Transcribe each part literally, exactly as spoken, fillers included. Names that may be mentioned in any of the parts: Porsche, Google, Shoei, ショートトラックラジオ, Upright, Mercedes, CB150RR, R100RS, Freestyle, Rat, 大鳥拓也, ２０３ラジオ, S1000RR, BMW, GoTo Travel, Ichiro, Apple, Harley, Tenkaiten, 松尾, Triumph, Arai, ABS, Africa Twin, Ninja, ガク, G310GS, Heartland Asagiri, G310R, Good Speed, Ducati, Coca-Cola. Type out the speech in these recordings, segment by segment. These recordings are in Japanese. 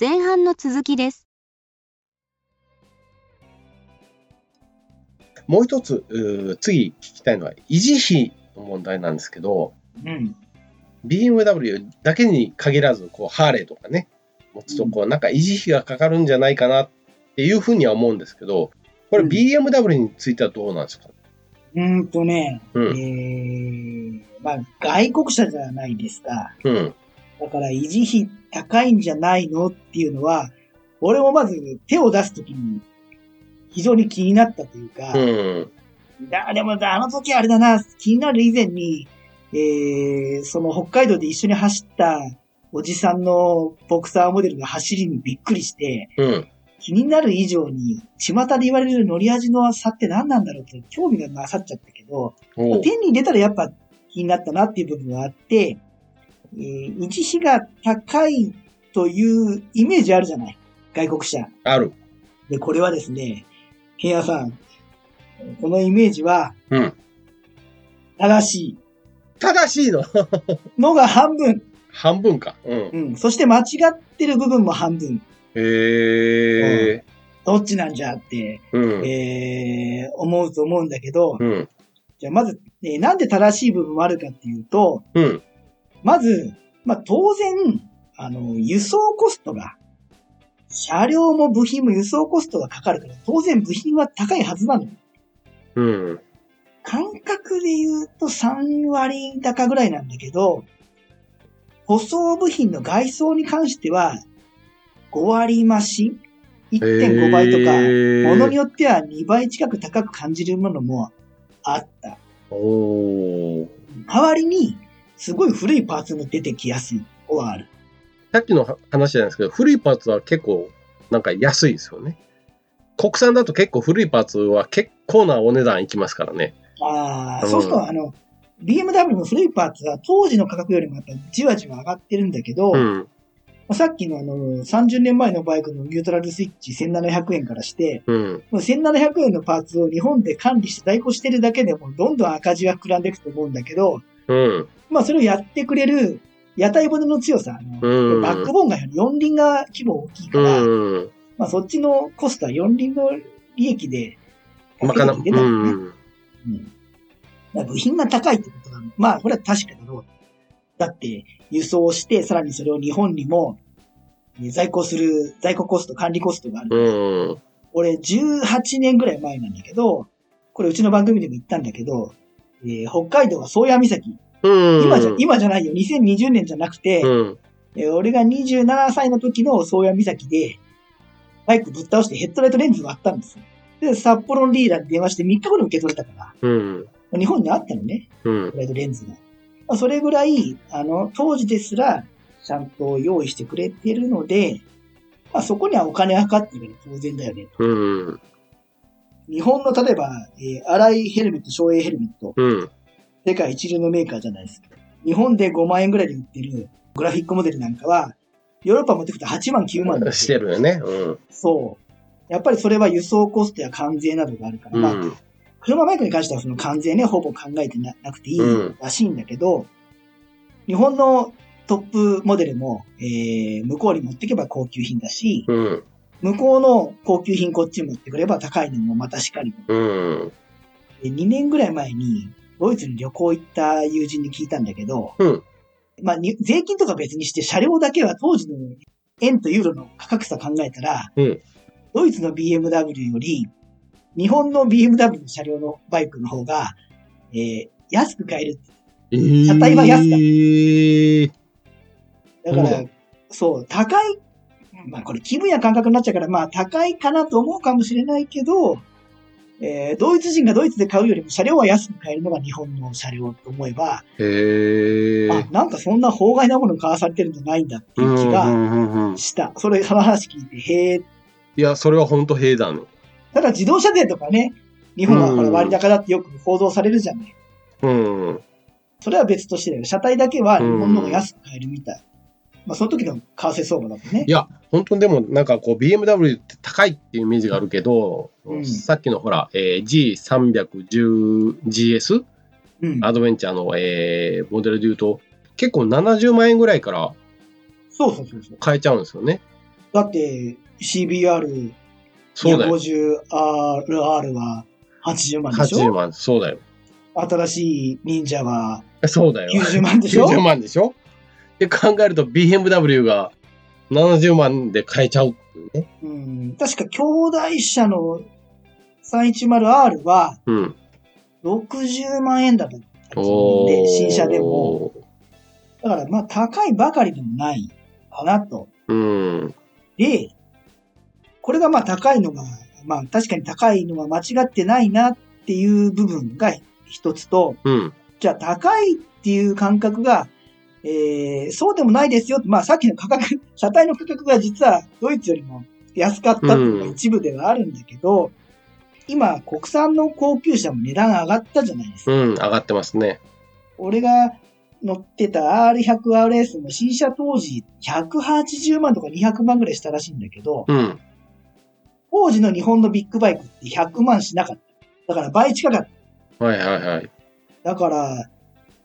前半の続きです。もう一つう次聞きたいのは維持費の問題なんですけど、うん、ビーエムダブリュー だけに限らずこうハーレーとかね持つとこうなんか維持費がかかるんじゃないかなっていうふうには思うんですけど、これ ビーエムダブリュー についてはどうなんですか？うんとね、うんえーまあ、外国車じゃないですか、うん、だから維持費高いんじゃないのっていうのは俺もまず手を出すときに非常に気になったというか、うん、だでもあの時あれだな、気になる以前に、えー、その北海道で一緒に走ったおじさんのボクサーモデルの走りにびっくりして、うん、気になる以上に巷で言われる乗り味の差って何なんだろうって興味が勝っちゃったけど、手に入れたらやっぱ気になったなっていう部分があって、えー、維持費が高いというイメージあるじゃない、外国車。ある。で、これはですね、ケンヤさん、このイメージは、うん、正しい。正しいののが半分。半分か、うん。うん。そして間違ってる部分も半分。へー。うん、どっちなんじゃって、うんえー、思うと思うんだけど、うん、じゃあまず、えー、なんで正しい部分もあるかっていうと、うん、まず、まあ、当然、あの、輸送コストが、車両も部品も輸送コストがかかるから、当然部品は高いはずなの。うん。感覚で言うとさんわり高ぐらいなんだけど、舗装部品の外装に関してはごわりまし いってんごばいとか、えー、ものによってはにばい近く高く感じるものもあった。おー。代わりにすごい古いパーツも出てきやすいのはある。さっきの話じゃないですけど、古いパーツは結構なんか安いですよね。国産だと結構古いパーツは結構なお値段いきますからね。ああ、そうするとあの ビーエムダブリュー の古いパーツは当時の価格よりもやっぱじわじわ上がってるんだけど、うん、さっきのあのさんじゅうねんまえのバイクのニュートラルスイッチせんななひゃくえんからして、うん、せんななひゃくえんのパーツを日本で管理して代行してるだけでもどんどん赤字が膨らんでいくと思うんだけど、うん、まあそれをやってくれる屋台骨の強さ、あの、うん、バックボーンがよん輪が規模大きいから、うんまあ、そっちのコストはよん輪の利益で出たんだよね。うんうん、部品が高いってことなの。まあこれは確かだろう。だって輸送してさらにそれを日本にも在庫する在庫コスト管理コストがあるから、うん。俺じゅうはちねんぐらい前なんだけど、これうちの番組でも言ったんだけど、えー、北海道は宗谷岬。うん、今じゃ、今じゃないよ。にせんにじゅうねんじゃなくて、うんえー、俺がにじゅうななさいの時の宗谷岬で、バイクぶっ倒してヘッドライトレンズ割ったんですよ。で、札幌のリーダーに電話してみっかごに受け取れたから、うん、日本にあったのね、うん、ヘッドライトレンズが。まあ、それぐらい、あの、当時ですら、ちゃんと用意してくれてるので、まあ、そこにはお金がかかってるの当然だよねと。うん、日本の例えば、えー、荒井ヘルメット、省エヘルメット。うん世界一流のメーカーじゃないですか。日本でごまんえんぐらいで売ってるグラフィックモデルなんかはヨーロッパ持ってくとはちまんきゅうまんでしてるよね、うん、そうやっぱりそれは輸送コストや関税などがあるから、まあうん、車バイクに関してはその関税ねほぼ考えてなくていいらしいんだけど、うん、日本のトップモデルも、えー、向こうに持ってけば高級品だし、うん、向こうの高級品こっちに持ってくれば高いのもまたしかり、うん、でにねんぐらい前にドイツに旅行行った友人に聞いたんだけど、うん、まあ税金とか別にして車両だけは当時の円とユーロの価格差考えたら、うん、ドイツの ビーエムダブリュー より日本の ビーエムダブリュー の車両のバイクの方が、えー、安く買える。車体は安かった。えー、だから、うん、そう高い、まあこれ気分や感覚になっちゃうからまあ高いかなと思うかもしれないけど。えー、ドイツ人がドイツで買うよりも車両は安く買えるのが日本の車両と思えば、へあなんかそんな法外なもの買わされてるんじゃないんだっていう気がした、うんうんうん、それその話聞いてへえいやそれは本当へえだね。ただ自動車税とかね日本はこれ割高だってよく報道されるじゃない、うんうん、それは別としてだよ。車体だけは日本の方が安く買えるみたい、うんまあ、その時の為替相場だもんね。いや本当にでもなんかこう ビーエムダブリュー って高いっていうイメージがあるけど、うん、さっきのほら、えー、ジーさんびゃくじゅうジーエス、うん、アドベンチャーの、えー、モデルでいうと結構ななじゅうまんえんぐらいからそうそうそうそう買えちゃうんですよね。だって シービーアールにひゃくごじゅうアールアール ははちじゅうまんでしょ。はちじゅうまん、そうだよ。新しい忍者はきゅうじゅうまんでしょ。きゅうじゅうまんでしょ。で考えると ビーエムダブリュー がななじゅうまんで買えちゃう、ね。うん、確か兄弟車の さんびゃくじゅうアール はろくじゅうまんえんだった。で新車でもだからまあ高いばかりでもないかなと、うん、でこれがまあ高いのがまあ確かに高いのは間違ってないなっていう部分が一つと、うん、じゃあ高いっていう感覚がえー、そうでもないですよ。まあさっきの価格、車体の価格が実はドイツよりも安かったっていうのが一部ではあるんだけど、うん、今国産の高級車も値段上がったじゃないですか。うん、上がってますね。俺が乗ってた アールひゃくアールエス も新車当時ひゃくはちじゅうまんとかにひゃくまんぐらいしたらしいんだけど、うん、当時の日本のビッグバイクってひゃくまんしなかった。だから倍近かった。はいはいはい。だから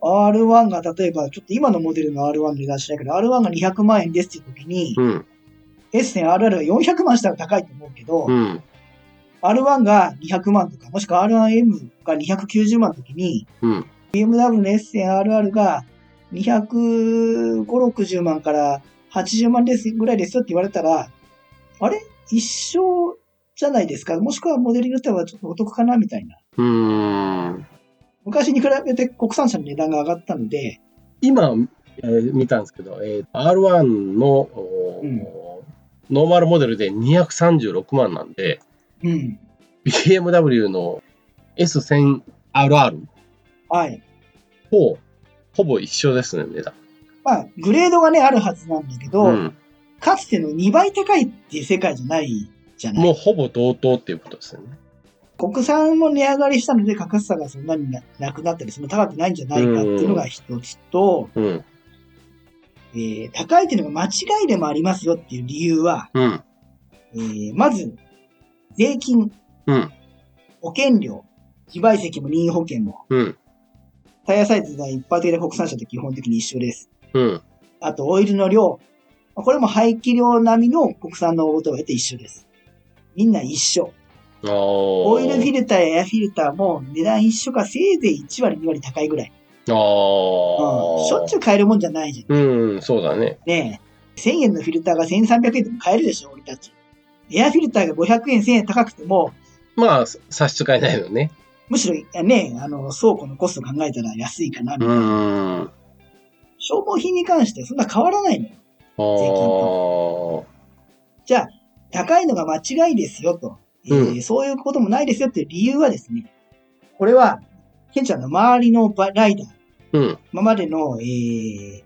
アールワン が例えばちょっと今のモデルの アールワン の値段しないけど アールワン がにひゃくまんえんですっていう時に、うん、エスせんアールアール がよんひゃくまんしたら高いと思うけど、うん、アールワン がにひゃくまんとかもしくは アールワンエム がにひゃくきゅうじゅうまんの時に、うん、ビーエムダブリュー の エスせんアールアール がにひゃくごじゅうろくじゅうまんからはちじゅうまんですぐらいですよって言われたらあれ一緒じゃないですか、もしくはモデルによってはちょっとお得かなみたいな。うーん、昔に比べて国産車の値段が上がったので今、えー、見たんですけど、えー、アールワン の、うん、ノーマルモデルでにひゃくさんじゅうろくまんなんで、うん、ビーエムダブリュー の エスせんアールアール はいとほぼ一緒ですね、値段。まあグレードがねあるはずなんだけど、うん、かつてのにばい高いっていう世界じゃないじゃない。もうほぼ同等っていうことですよね。国産も値上がりしたので価格差がそんなになくなったりその高くないんじゃないかっていうのが一つと、うんうんえー、高いっていうのが間違いでもありますよっていう理由は、うんえー、まず税金、うん、保険料、自賠責も任意保険も、うん、タイヤサイズが一般的な国産車と基本的に一緒です、うん、あとオイルの量これも排気量並みの国産のオートバイと一緒です。みんな一緒。オイルフィルターやエアフィルターも値段一緒かせいぜいいちわりにわり高いぐらい。ああ、うん、しょっちゅう買えるもんじゃないじゃん。うん、そうだね。ねえ、せんえんのフィルターがせんさんびゃくえんでも買えるでしょ俺たち。エアフィルターがごひゃくえんせんえん高くてもまあ差し支えないよね。むしろねあの倉庫のコスト考えたら安いかなみたいな。うん、消耗品に関してそんな変わらないのよ税金と。じゃあ高いのが間違いですよと。えーうん、そういうこともないですよっていう理由はですね、これはケンちゃんの周りのライダー、うん、今までの、えー、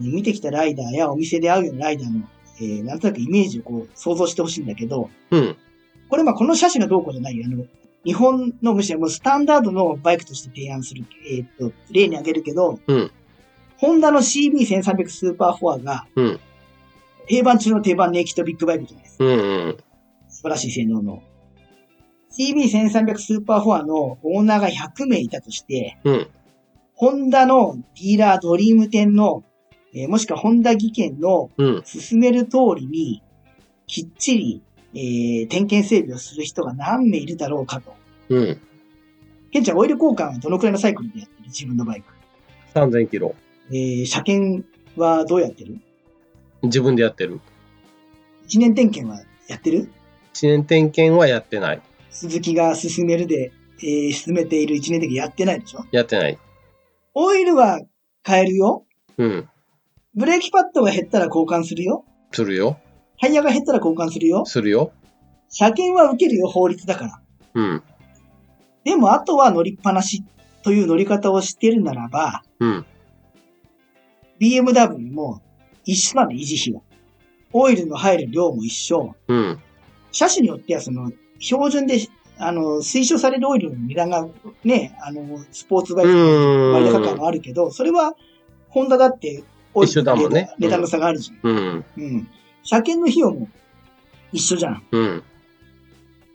見てきたライダーやお店で会うようなライダーの、えー、なんとなくイメージをこう想像してほしいんだけど、うん、これまあこの車種がどうこうじゃないよ。あの日本のむしろもうスタンダードのバイクとして提案する、えー、っと例に挙げるけど、うん、ホンダの シービーせんさんびゃく スーパーフォアが、うん、定番中の定番ネイキッドビッグバイクじゃないですか、うんうん、素晴らしい性能のシービーせんさんびゃく スーパーフォアのオーナーがひゃくめいいたとして、うん、ホンダのディーラードリーム店の、えー、もしくはホンダ技研の進める通りに、うん、きっちり、えー、点検整備をする人が何名いるだろうかと。うん。ケンちゃん、オイル交換はどのくらいのサイクルでやってる自分のバイク？ さんぜんキロ。えー、車検はどうやってる？自分でやってる。いちねん点検はやってる？ いち 年点検はやってない。鈴木が進めるで、えー、進めているいちねん的にやってないでしょ。やってない。オイルは変えるよ。うん。ブレーキパッドが減ったら交換するよ。するよ。タイヤが減ったら交換するよ。するよ。車検は受けるよ、法律だから。うん。でもあとは乗りっぱなしという乗り方をしてるならば、うん。ビーエムダブリュー も一緒なの、維持費は。オイルの入る量も一緒。うん。車種によってはその標準であの推奨されるオイルの値段がね、あのスポーツバイクの割高感もあるけど、それはホンダだってオイルの値段の差があるじゃん、うんうん、車検の費用も一緒じゃん、うん、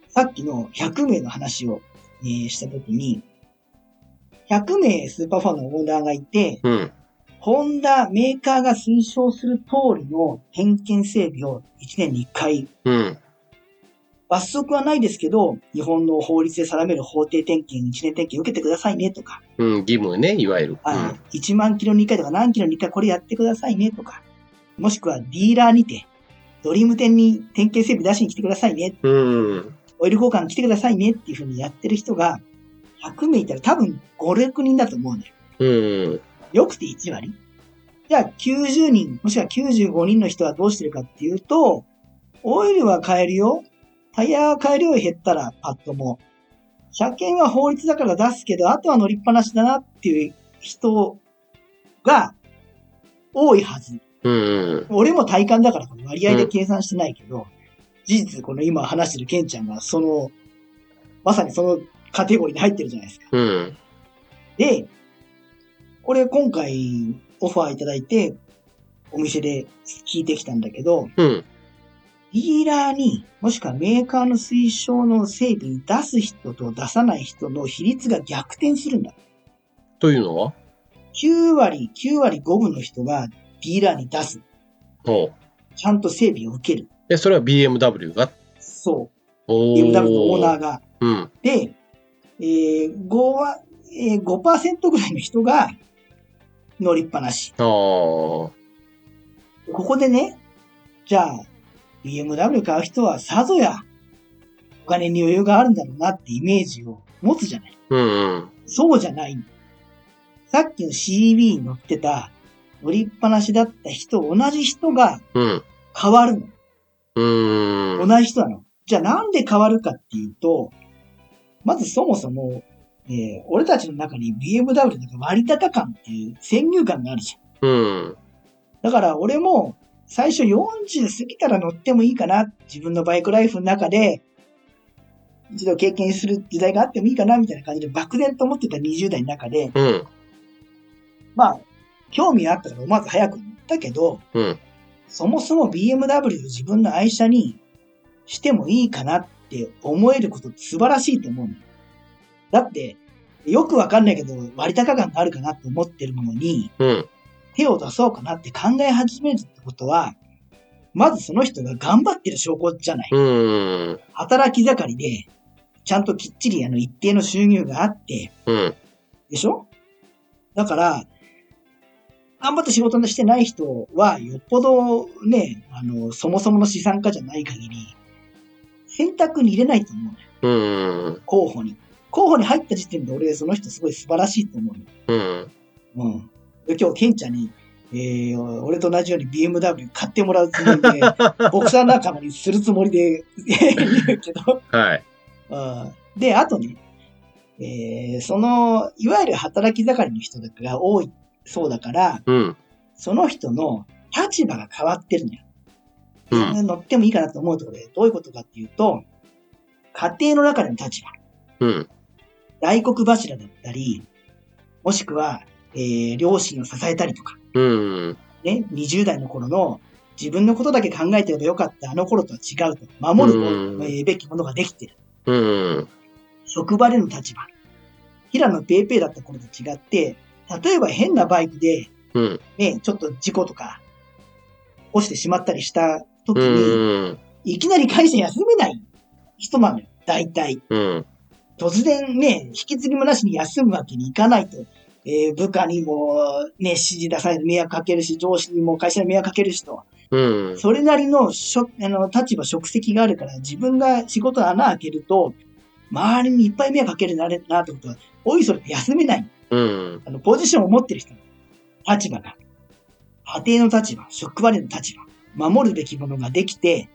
さっきのひゃく名の話を、えー、したときにひゃく名スーパーファンのオーナーがいて、うん、ホンダメーカーが推奨する通りの点検整備をいちねんにいっかい、うん、罰則はないですけど日本の法律で定める法定点検いちねん点検受けてくださいねとか、うん、義務ね、いわゆる、うん、いちまんキロにいっかいとか何キロにいっかいこれやってくださいねとか、もしくはディーラーにてドリーム店に点検整備出しに来てくださいね、うん、オイル交換来てくださいねっていう風にやってる人がひゃくめいいたら多分ご、ろくにんだと思うんだよ、うん、よくていち割。じゃあきゅうじゅうにんもしくはきゅうじゅうごにんの人はどうしてるかっていうと、オイルは変えるよ、タイヤは変えるよ、減ったらパッドも、車検は法律だから出すけどあとは乗りっぱなしだなっていう人が多いはず、うん、俺も体感だからこの割合で計算してないけど、うん、事実この今話してるケンちゃんがそのまさにそのカテゴリーに入ってるじゃないですか、うん、で俺今回オファーいただいてお店で聞いてきたんだけど、うん、ディーラーにもしくはメーカーの推奨の整備に出す人と出さない人の比率が逆転するんだというのはきゅう割きゅう割ごぶの人がディーラーに出す。おう。ちゃんと整備を受ける。え、それは ビーエムダブリュー が？そう。ビーエムダブリュー のオーナーが。うん、で、えー、ごは、えー、ごパーセント ぐらいの人が乗りっぱなし。ここでね、じゃあ ビーエムダブリュー 買う人はさぞやお金に余裕があるんだろうなってイメージを持つじゃない。うんうん、そうじゃない。さっきの シービー に乗ってた乗りっぱなしだった人、同じ人が変わるの、うん、うーん同じ人なの。じゃあなんで変わるかっていうと、まずそもそも、えー、俺たちの中に ビーエムダブリュー なんか割高感っていう先入観があるじゃん、うん、だから俺も最初よんじゅう過ぎたら乗ってもいいかな、自分のバイクライフの中で一度経験する時代があってもいいかなみたいな感じで漠然と思ってたにじゅう代の中で、うん、まあ興味あったから思わず早く乗ったけど、うん、そもそも ビーエムダブリュー を自分の愛車にしてもいいかなって思えること素晴らしいと思うの。だってよくわかんないけど割高感があるかなと思ってるものに、うん、手を出そうかなって考え始めるってことは、まずその人が頑張ってる証拠じゃない。うん、働き盛りでちゃんときっちりあの一定の収入があって、うん、でしょ？だから頑張って仕事してない人はよっぽどね、あのそもそもの資産家じゃない限り選択に入れないと思うのよ、うん、候補に候補に入った時点で俺その人すごい素晴らしいと思うの、うんうん、で今日ケンちゃんに、えー、俺と同じように ビーエムダブリュー 買ってもらうつもりでボクサー仲間にするつもりで言うけど、はい、うん、であとね、えー、そのいわゆる働き盛りの人が多いそうだから、うん、その人の立場が変わってるのよ、うん、乗ってもいいかなと思うところでどういうことかっていうと、家庭の中での立場、うん、大黒柱だったりもしくは、えー、両親を支えたりとか、うんね、にじゅう代の頃の自分のことだけ考えてればよかったあの頃とは違うと、守る、うんえー、べきものができてる、うん、職場での立場、平野ペーペーだった頃と違って、例えば変なバイクで、うんね、ちょっと事故とか落ちてしまったりした時にいきなり会社休めない人なのよ大体、うん、突然ね引き継ぎもなしに休むわけにいかないと、えー、部下にも、ね、指示出される迷惑かけるし、上司にも会社に迷惑かけるしと、うん、それなりの、 あの立場職責があるから、自分が仕事の穴開けると周りにいっぱい迷惑かけるなれなってことは、おいそれ休めない。うん、あのポジションを持ってる人の立場が、家庭の立場、職場での立場、守るべきものができて、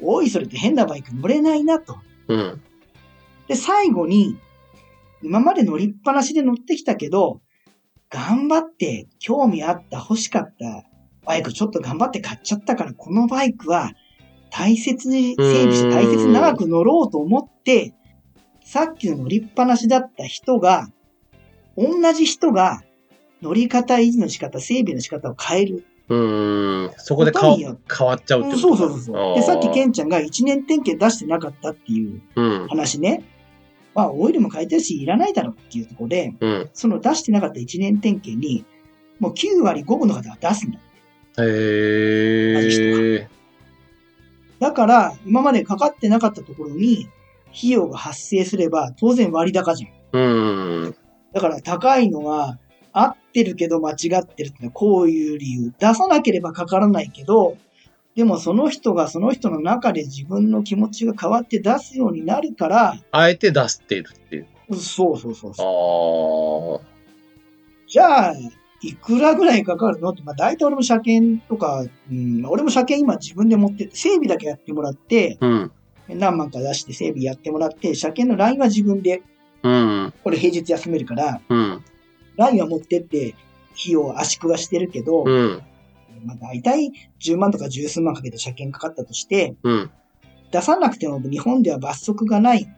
おいそれって変なバイク乗れないなと、うん、で最後に今まで乗りっぱなしで乗ってきたけど、頑張って興味あった欲しかったバイクちょっと頑張って買っちゃったから、このバイクは大切に整備して大切に長く乗ろうと思って、さっきの乗りっぱなしだった人が、同じ人が乗り方、維持の仕方、整備の仕方を変える。うーん、そこで変わっちゃうってこと。そうそうそうそう。で、さっきケンちゃんがいちねん点検出してなかったっていう話ね、うん、まあオイルも変えてるしいらないだろうっていうところで、うん、その出してなかったいちねん点検にもうきゅうわりごぶの方が出すんだ。へえ。だから今までかかってなかったところに費用が発生すれば当然割高じゃん。うん。だから高いのは合ってるけど間違ってるってのはこういう理由。出さなければかからないけど、でもその人がその人の中で自分の気持ちが変わって出すようになるから。あえて出しているっていう。そうそうそうそう。ああ。じゃあ、いくらぐらいかかるのって、まあ、大体俺も車検とか、うん、俺も車検今自分で持ってて、整備だけやってもらって、うん、何万か出して整備やってもらって、車検のラインは自分で、うん、これ平日休めるから、うん、ラインは持ってって、費用圧縮はしてるけど、うん、まあ、大体じゅうまんとか十数万かけて車検かかったとして、うん、出さなくても日本では罰則がない。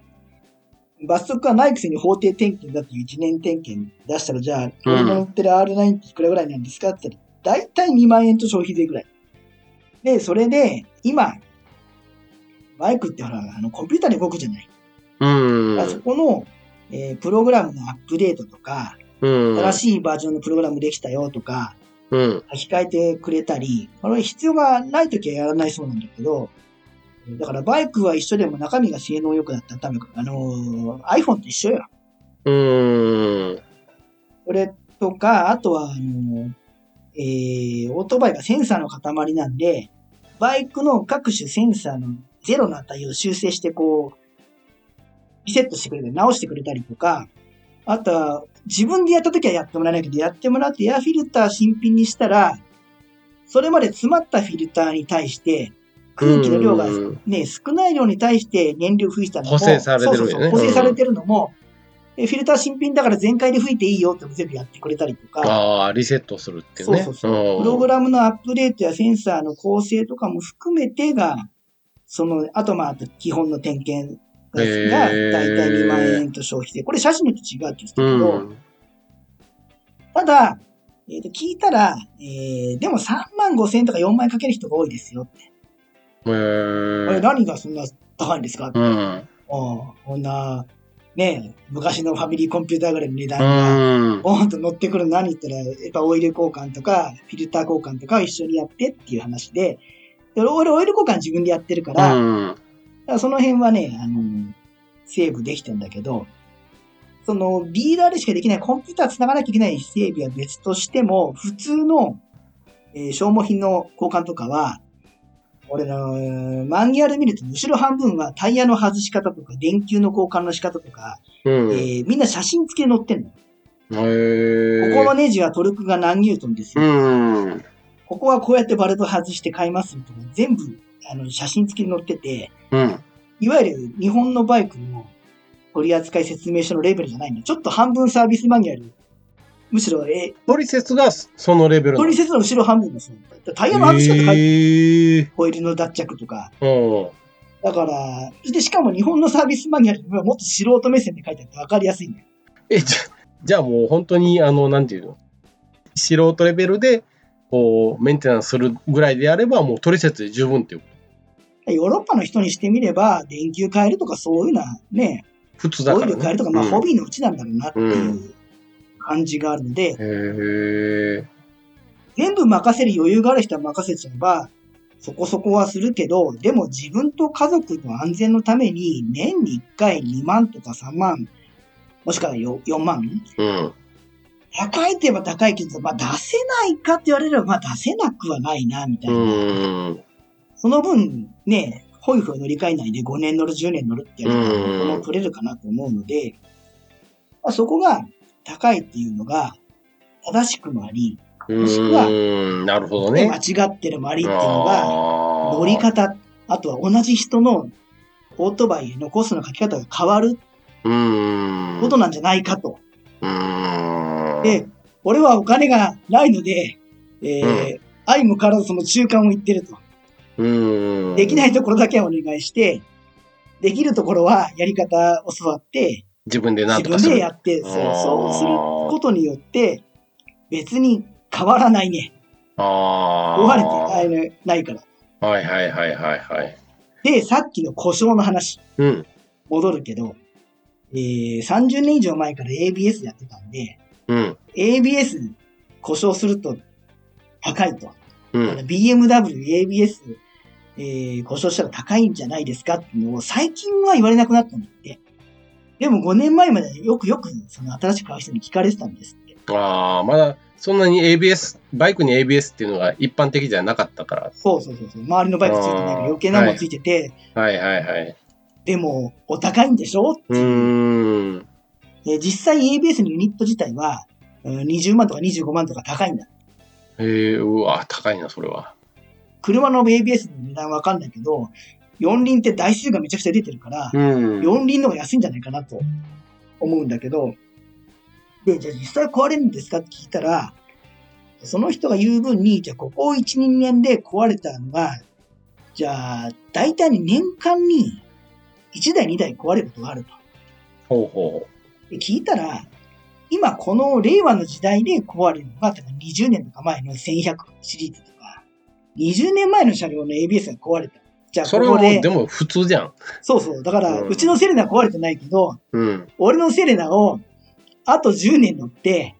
罰則がないくせに法定点検だっていういちねん点検出したら、じゃあ、俺の乗ってる アールナイン っていくらぐらいなんですかって言ったら、だいたいにまんえんと消費税ぐらい。で、それで、今、バイクってほら、あのコンピューターで動くじゃない。うん。だからそこの、えー、プログラムのアップデートとか、うん、新しいバージョンのプログラムできたよとか、うん、書き換えてくれたり、これ必要がないときはやらないそうなんだけど、だからバイクは一緒でも中身が性能良くなったら多分、あのー、iPhone と一緒や。うーん。それとか、あとは、あのーえー、オートバイがセンサーの塊なんで、バイクの各種センサーのゼロの値を修正して、こう、リセットしてくれたり、直してくれたりとか、あとは、自分でやったときはやってもらえないけど、やってもらってエアフィルター新品にしたら、それまで詰まったフィルターに対して、空気の量が、ね、少ない量に対して燃料噴出したのも補正されてるよね。そうそうそう、補正されてるのも、うん、フィルター新品だから全開で吹いていいよって全部やってくれたりとか。ああ、リセットするっていうね。そうそうそう。プログラムのアップデートやセンサーの構成とかも含めてが、その、あとまあ、基本の点検がだいたいにまんえんと消費税。これ写真と違うって言ってたけど、うん、ただ、えーと、聞いたら、えー、でもさんまんごせんえんとかよんまんえんかける人が多いですよって。あれ何がそんな高いんですかって、うん、こんな、ね、昔のファミリーコンピューターぐらいの値段がボーンと乗ってくるの何言ったらやっぱオイル交換とかフィルター交換とかを一緒にやってっていう話で、で俺オイル交換自分でやってるから、うん、だからその辺はね、あのセーブできてんだけど、そのリーダーでしかできないコンピューターつながなきゃいけない整備は別としても、普通の、えー、消耗品の交換とかは俺のマニュアル見ると後ろ半分はタイヤの外し方とか電球の交換の仕方とか、うんえー、みんな写真付きで載ってんの。へここのネジはトルクが何ニュートンですよ、うん、ここはこうやってバルト外して買いますみたいな、全部あの写真付きで載ってて、うん、いわゆる日本のバイクの取扱説明書のレベルじゃないの。ちょっと半分サービスマニュアル、むしろえ取説がそのレベルなの。取説の後ろ半分です。タイヤの外し方書いてる。ホイールの脱着とか。だからで、しかも日本のサービスマニュアルはもっと素人目線で書いてあって分かりやすいね。えじゃじゃあもう本当にあのなんていうの、素人レベルでこうメンテナンスするぐらいであればもう取説で十分っていう。ヨーロッパの人にしてみれば電球変えるとかそういうのはね、普通だから、ね。オイル変えるとかまあ、うん、ホビーのうちなんだろうなっていう。うん感じがあるので、へ全部任せる余裕がある人は任せちゃえばそこそこはするけど、でも自分と家族の安全のために年にいっかいにまんとかさんまんもしくはよんまん、うん、高いって言えば高いけど、まあ、出せないかって言われれば、まあ、出せなくはないなみたいな、うん、その分ねホイホイ乗り換えないでごねん乗るじゅうねん乗るってやるのも取れるかなと思うので、まあ、そこが高いっていうのが正しくもあり、もしくはなるほど、ね、間違ってるもありっていうのが乗り方、あとは同じ人のオートバイのコストの書き方が変わることなんじゃないかと。うーんで、俺はお金がないので、えーうん、相も変わらずその中間を言ってると。うーんできないところだけはお願いして、できるところはやり方を教わって。自分でなんとかする。自分でやって、そう、そうすることによって、別に変わらないね。ああ。追われてないから。はいはいはいはいはい。で、さっきの故障の話。うん。戻るけど、えー、さんじゅうねんいじょうまえから エービーエス やってたんで、うん。エービーエス、故障すると高いと、うん、ビーエムダブリュー エービーエス、えー、故障したら高いんじゃないですかっていうのを最近は言われなくなったんだって。でもごねんまえまでよくよくその新しく買う人に聞かれてたんですって。ああ、まだそんなに エービーエス、 バイクに エービーエス っていうのが一般的じゃなかったから。そうそうそうそう、周りのバイクついてないから余計なもんついてて、はい、はいはいはい、でもお高いんでしょって。うーん、で実際 エービーエス のユニット自体はにじゅうまんとかにじゅうごまんとか高いんだ。へえ、うわ高いなそれは。車の エービーエス の値段わかんないけど、四輪って台数がめちゃくちゃ出てるから、四輪の方が安いんじゃないかなと思うんだけど、で、じゃあ実際壊れるんですかって聞いたら、その人が言う分に、じゃあここいち、にねんで壊れたのが、じゃあ大体年間にいちだい、にだい壊れることがあると。ほうほう。で、聞いたら、今この令和の時代で壊れるのが、にじゅうねんとか前のせんひゃくシリーズとか、にじゅうねんまえの車両の エービーエス が壊れた。じゃあここでそれはもうでも普通じゃん。そうそう。だから、うん、うちのセレナ壊れてないけど、うん、俺のセレナをあとじゅうねん乗って、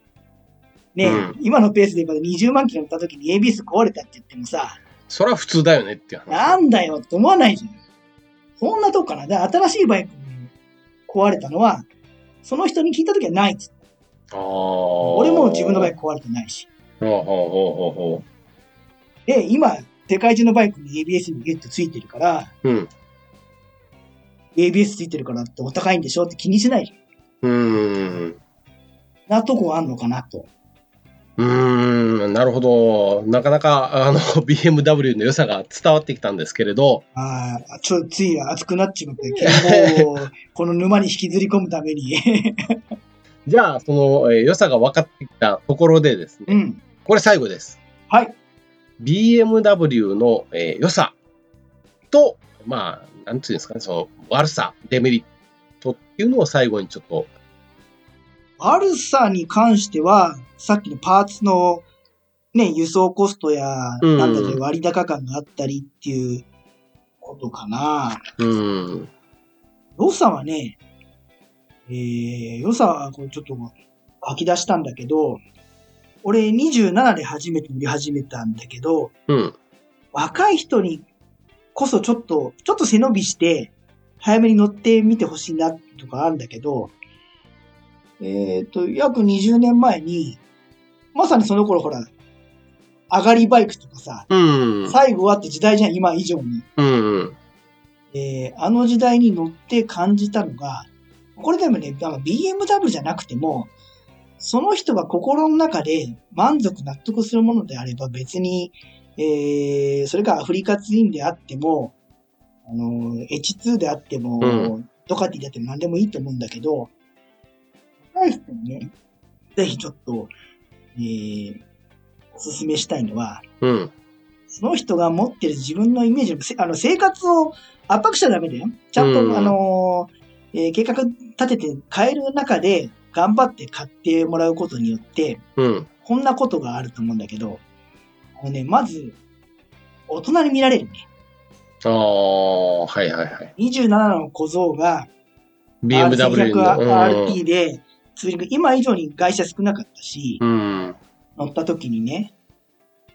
ね、うん、今のペースで言えばにじゅうまんキロ乗った時に エービーエス 壊れたって言ってもさ、それは普通だよねって話。なんだよって思わないじゃん。そんなとこかな。で、新しいバイク壊れたのは、その人に聞いた時はないっつって。あー。俺も自分のバイク壊れてないし。ほうほうほうほう。で、今、世界中のバイクに エービーエス にゲットついてるから、うん、エービーエス ついてるからってお高いんでしょって気にしないじゃん。うーん。なとこあんのかなと。うーん、なるほど。なかなかあの ビーエムダブリュー の良さが伝わってきたんですけれど。ああ、ちょっとつい熱くなっちまって、結構この沼に引きずり込むために。じゃあその、えー、良さが分かってきたところでですね。うん、これ最後です。はい。ビーエムダブリュー の、えー、良さと、まあ、なんていうんですかね、その悪さ、デメリットっていうのを最後にちょっと。悪さに関しては、さっきのパーツの、ね、輸送コストや、なんだか割高感があったりっていうことかな。うん。良さはね、えー、良さはこれちょっと書き出したんだけど、俺にじゅうななで初めて乗り始めたんだけど、うん、若い人にこそちょっとちょっと背伸びして早めに乗ってみてほしいなとかあるんだけど、えっと約にじゅうねんまえにまさにその頃ほら上がりバイクとかさ、うん、最後はって時代じゃん今以上に、うんえー、あの時代に乗って感じたのが、これでもね、ビーエムダブリュー じゃなくてもその人が心の中で満足納得するものであれば別に、えー、それがアフリカツインであっても、あの、エイチツー であっても、うん、ドカティであっても何でもいいと思うんだけど、若い人にね、ぜひちょっと、えー、おすすめしたいのは、うん、その人が持ってる自分のイメージの、あの、生活を圧迫しちゃダメだよ。ちゃんと、うん、あの、えー、計画立てて変える中で、頑張って買ってもらうことによって、うん、こんなことがあると思うんだけど、あのね、まず大人に見られるね。ああ、はいはいはい。にじゅうななの小僧が ビーエムダブリュー の アールティー でツーリング、今以上に外車少なかったし、うん、乗った時にね、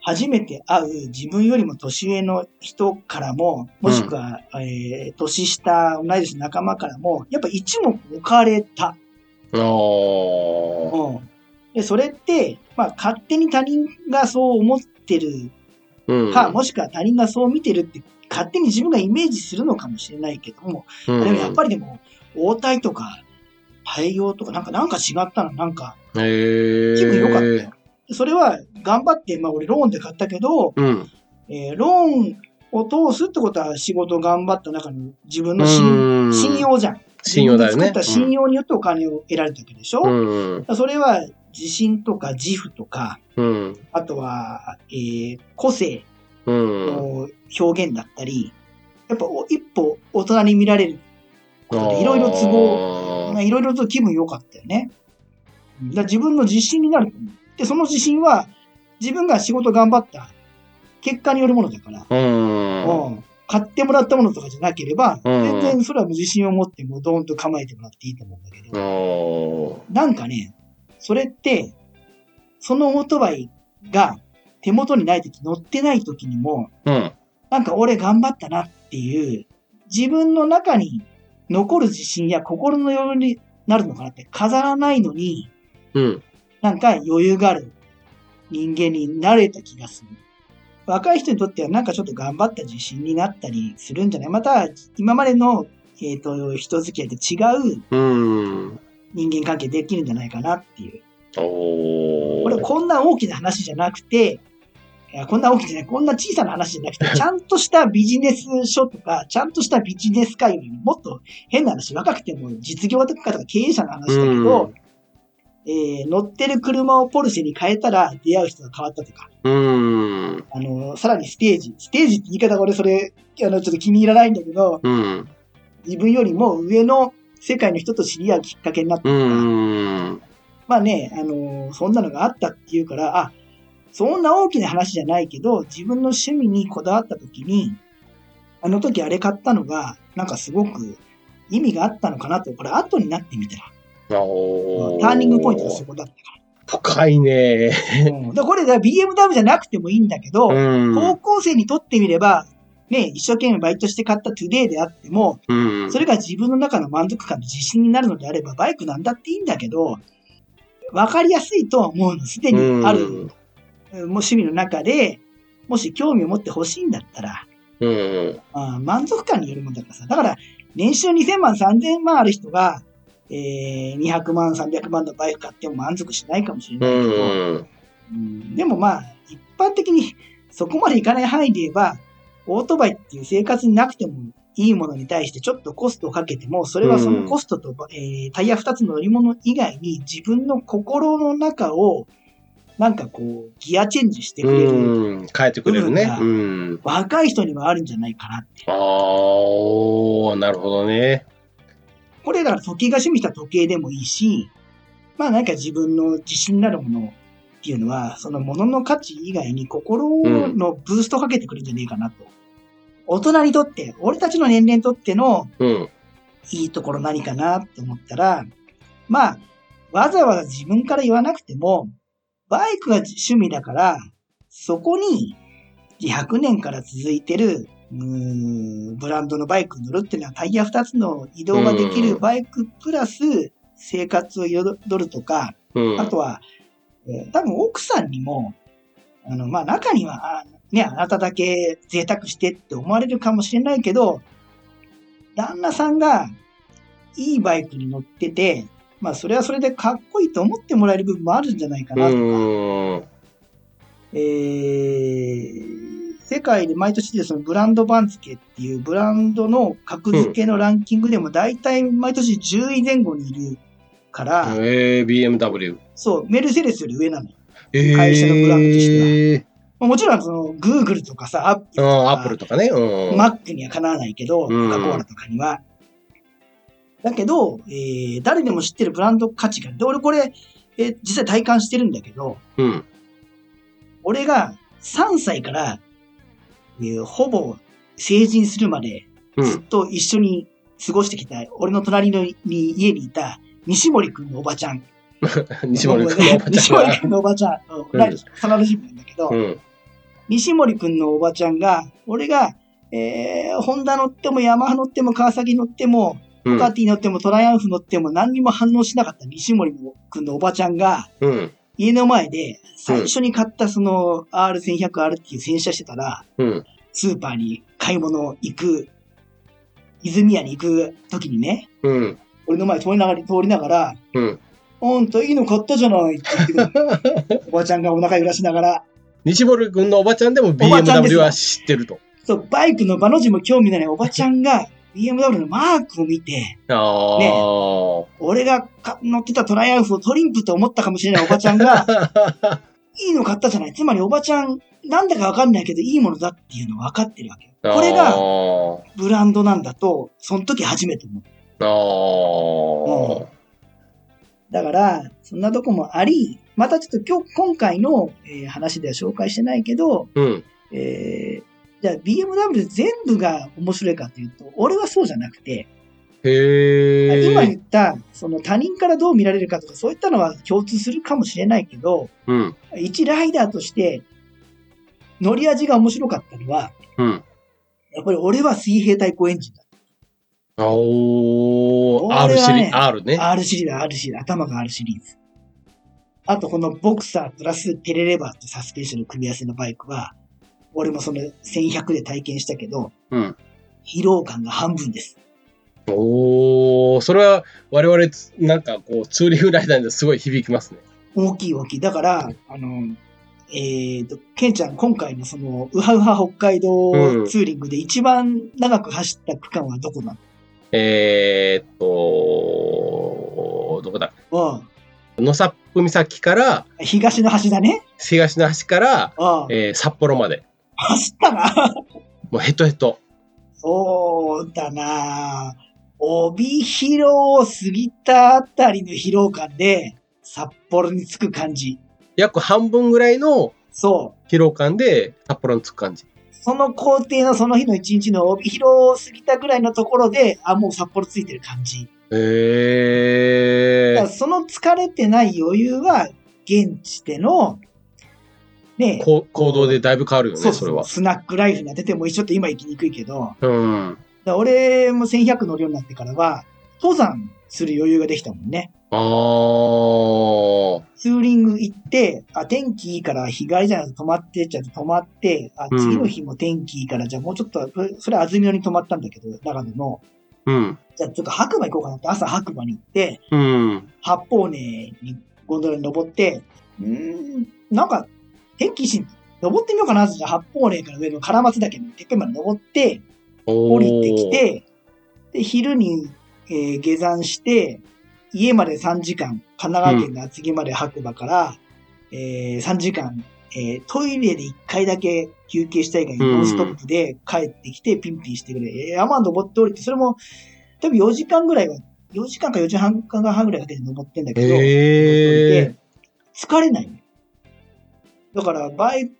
初めて会う自分よりも年上の人からも、もしくは、うんえー、年下同い年の仲間からも、やっぱ一目置かれた。おうん、でそれって、まあ、勝手に他人がそう思ってるか、うん、もしくは他人がそう見てるって勝手に自分がイメージするのかもしれないけども、うん、でもやっぱりでも応対とか対応とかなんかなんか違ったのなんか気分良かったよ。それは頑張って、まあ、俺ローンで買ったけど、うんえー、ローンを通すってことは仕事を頑張った中の自分の信用じゃん。信用だよね。作った信用によってお金を得られたわけでしょ、うん、それは自信とか自負とか、うん、あとは、えー、個性の表現だったり、やっぱ一歩大人に見られることでいろいろ都合、いろいろと気分良かったよね。だ自分の自信になると思う。で、その自信は自分が仕事頑張った結果によるものだから、うんうん買ってもらったものとかじゃなければ、うん、全然それは自信を持ってもうドーンと構えてもらっていいと思うんだけど、なんかね、それってそのオートバイが手元にないとき、乗ってないときにも、うん、なんか俺頑張ったなっていう、自分の中に残る自信や心の余裕になるのかなって、飾らないのに、うん、なんか余裕がある人間になれた気がする。若い人にとってはなんかちょっと頑張った自信になったりするんじゃない？また今までの、えーと、人付き合いと違う人間関係できるんじゃないかなっていう。これこんな大きな話じゃなくて、いやこんな大きじゃない、こんな小さな話じゃなくて、ちゃんとしたビジネス書とか、ちゃんとしたビジネス界よりもっと変な話、若くても実業家とか経営者の話だけど、えー、乗ってる車をポルシェに変えたら出会う人が変わったとか、うーん、あのさらにステージステージって言い方が俺それあのちょっと気に入らないんだけど、うん、自分よりも上の世界の人と知り合うきっかけになったとか、うーん、まあね、あのそんなのがあったっていうから、あ、そんな大きな話じゃないけど自分の趣味にこだわった時にあの時あれ買ったのがなんかすごく意味があったのかなと、これ後になってみたらーターニングポイントがそこだったから。深いねー、うん、だこれ ビーエムダブリュー じゃなくてもいいんだけど、うん、高校生にとってみれば、ね、一生懸命バイトして買った トゥデイ であっても、うん、それが自分の中の満足感の自信になるのであればバイクなんだっていいんだけど、分かりやすいとは思うの、すでにある、うん、趣味の中でもし興味を持ってほしいんだったら、うん、あ、満足感によるものだからさ。だから年収にせんまんさんぜんまんある人がえー、にひゃくまんさんびゃくまんのバイク買っても満足しないかもしれないけど、うんうん、でもまあ一般的にそこまでいかない範囲で言えばオートバイっていう生活になくてもいいものに対してちょっとコストをかけても、それはそのコストと、うん、えー、タイヤふたつの乗り物以外に自分の心の中をなんかこうギアチェンジしてくれる、うん、変えてくれるね、うん、若い人にはあるんじゃないかなって。あー、なるほどね。これだから時計が趣味した時計でもいいし、まあなんか自分の自信になるものっていうのは、そのものの価値以外に心のブーストをかけてくれるんじゃねえかなと、うん。大人にとって、俺たちの年齢にとってのいいところ何かなと思ったら、まあわざわざ自分から言わなくても、バイクが趣味だから、そこにひゃくねんから続いてるうーんブランドのバイクに乗るっていうのはタイヤふたつの移動ができるバイクプラス生活を彩るとか、うん、あとは、えー、多分奥さんにもあの、まあ、中にはあ、ね、あなただけ贅沢してって思われるかもしれないけど、旦那さんがいいバイクに乗ってて、まあ、それはそれでかっこいいと思ってもらえる部分もあるんじゃないかなとか、うん、えー世界で毎年でそのブランド番付っていうブランドの格付けのランキングでも大体毎年じゅういぜんごにいるから、うん、えー、ビーエムダブリュー そうメルセデスより上なの、えー、会社のブランドとしては。もちろんそのグーグルとかさ、アップルとか、うん、アップルとかね、うん、マックにはかなわないけど、うん、コカ・コーラとかにはだけど、えー、誰でも知ってるブランド価値がある。で俺これ、えー、実際体感してるんだけど、うん、俺がさんさいからほぼ成人するまでずっと一緒に過ごしてきた、うん、俺の隣のに家にいた西森くんのおばちゃん西森くんのおばちゃん西森くんのおばちゃんサナル新聞だけど、うん、西森くんのおばちゃんが俺が、えー、ホンダ乗ってもヤマハ乗っても川崎乗ってもボカティ乗ってもトライアンフ乗っても何にも反応しなかった西森くんのおばちゃんが、うん家の前で最初に買ったその アールせんひゃくアール っていう洗車してたら、うん、スーパーに買い物行く、泉屋に行く時にね、うん、俺の前通りながら、通りながら、うん、あんたいいの買ったじゃないって言っておばちゃんがお腹揺らしながら。西森君のおばちゃんでも ビーエムダブリュー は知ってると。そう、バイクの場の字も興味ないおばちゃんがビーエムダブリュー のマークを見て、あね、俺が乗ってたトライアンフをトリンプと思ったかもしれないおばちゃんがいいの買ったじゃない。つまりおばちゃんなんだか分かんないけどいいものだっていうの分かってるわけ。これがブランドなんだとその時初めて思う、うん、だからそんなとこもあり、またちょっと今日今回の、えー、話では紹介してないけど、うんえーじゃあ ビーエムダブリュー 全部が面白いかというと、俺はそうじゃなくて、へえ。今言ったその他人からどう見られるかとかそういったのは共通するかもしれないけど、うん、一ライダーとして乗り味が面白かったのは、うん、やっぱり俺は水平対向エンジンだ。おー、R シリーズ、R ね。R シリーズ、R シリーズ、頭が R シリーズ。あとこのボクサープラステレレバーってサスペンションの組み合わせのバイクは、俺もそのせんひゃくで体験したけど、うん、疲労感が半分です。おー、それは我々なんかこうツーリングライダーにすごい響きますね。大きい大きい。だから、あの、えーと、ケンちゃん今回のそのウハウハ北海道ツーリングで一番長く走った区間はどこなの？うん、えーと、どこだ？うん。野札幌岬から、東の端だね。東の端から、えー、札幌まで。走ったな。もうヘトヘト。そうだな。帯広を過ぎたあたりの疲労感で、札幌に着く感じ。約半分ぐらいの疲労感で札幌に着く感じ。その工程のその日の一日の帯広を過ぎたぐらいのところで、あ、もう札幌着いてる感じ。へー。だからその疲れてない余裕は、現地での、ね、行動でだいぶ変わるよね、そうそう、それは。スナックライフに当てても、ちょっと今行きにくいけど、うん、だ俺もせんひゃく乗るようになってからは、登山する余裕ができたもんね。あー。ツーリング行って、あ、天気いいから日帰りじゃないと泊まって、じゃあ泊まって、あ、次の日も天気いいから、じゃあもうちょっと、それは安曇野に泊まったんだけど、長野の。うん。じゃあちょっと白馬行こうかなって、朝白馬に行って、うん。八方根にゴンドラに登って、うーん、なんか天気いいし、登ってみようかなって、じゃあ八方根から上の唐松岳のてっぺんまで登って、降りてきて、で、昼に、えー、下山して、家までさんじかん、神奈川県の厚木まで白馬から、うん、えー、さんじかん、えー、トイレでいっかいだけ休憩した以外にノンストップで帰ってきてピンピンしてくれ、うん、えー、山登って降りて、それも多分よじかんぐらいは、よじかんかよじかんはんか半ぐらいかけて登ってんだけど、えー、疲れない。だからバイク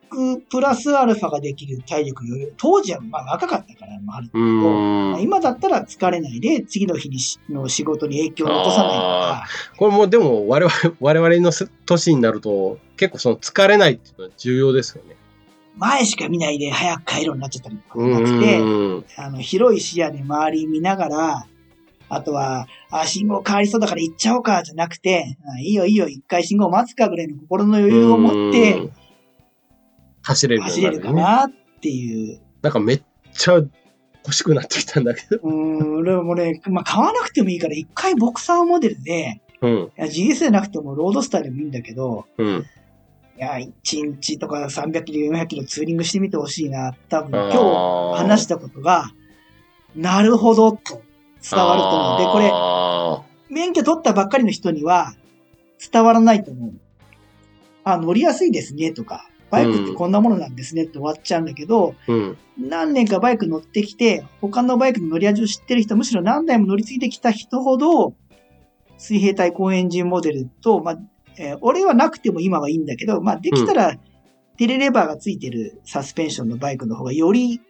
プラスアルファができる体力余裕、当時はまあ若かったからもあるけど、まあ、今だったら疲れないで次の日の仕事に影響を落とさないとか。これもでも我々、我々の年になると結構その疲れないっていうのは重要ですよね。前しか見ないで早く帰ろうになっちゃったりとかなくて、あの広い視野で周り見ながら、あとは、あ、信号変わりそうだから行っちゃおうかじゃなくて、いいよいいよ一回信号待つかぐらいの心の余裕を持って、走れる、ね、走れるかなっていう。なんかめっちゃ欲しくなってきたんだけど。うん、俺もね、まあ、買わなくてもいいから、一回ボクサーモデルで、うん、ジーエス じゃなくてもロードスターでもいいんだけど、うん、いや、いちにちとかさんびゃくキロ、よんひゃくキロツーリングしてみてほしいな。多分今日話したことが、なるほどと伝わると思う。で、これ、免許取ったばっかりの人には伝わらないと思う。あ、乗りやすいですね、とか。バイクってこんなものなんですねって終わっちゃうんだけど、うん、何年かバイク乗ってきて他のバイクの乗り味を知ってる人、むしろ何台も乗り継いできた人ほど水平対向エンジンモデルと、まあえー、俺はなくても今はいいんだけど、まあ、できたらテレレバーがついてるサスペンションのバイクの方がより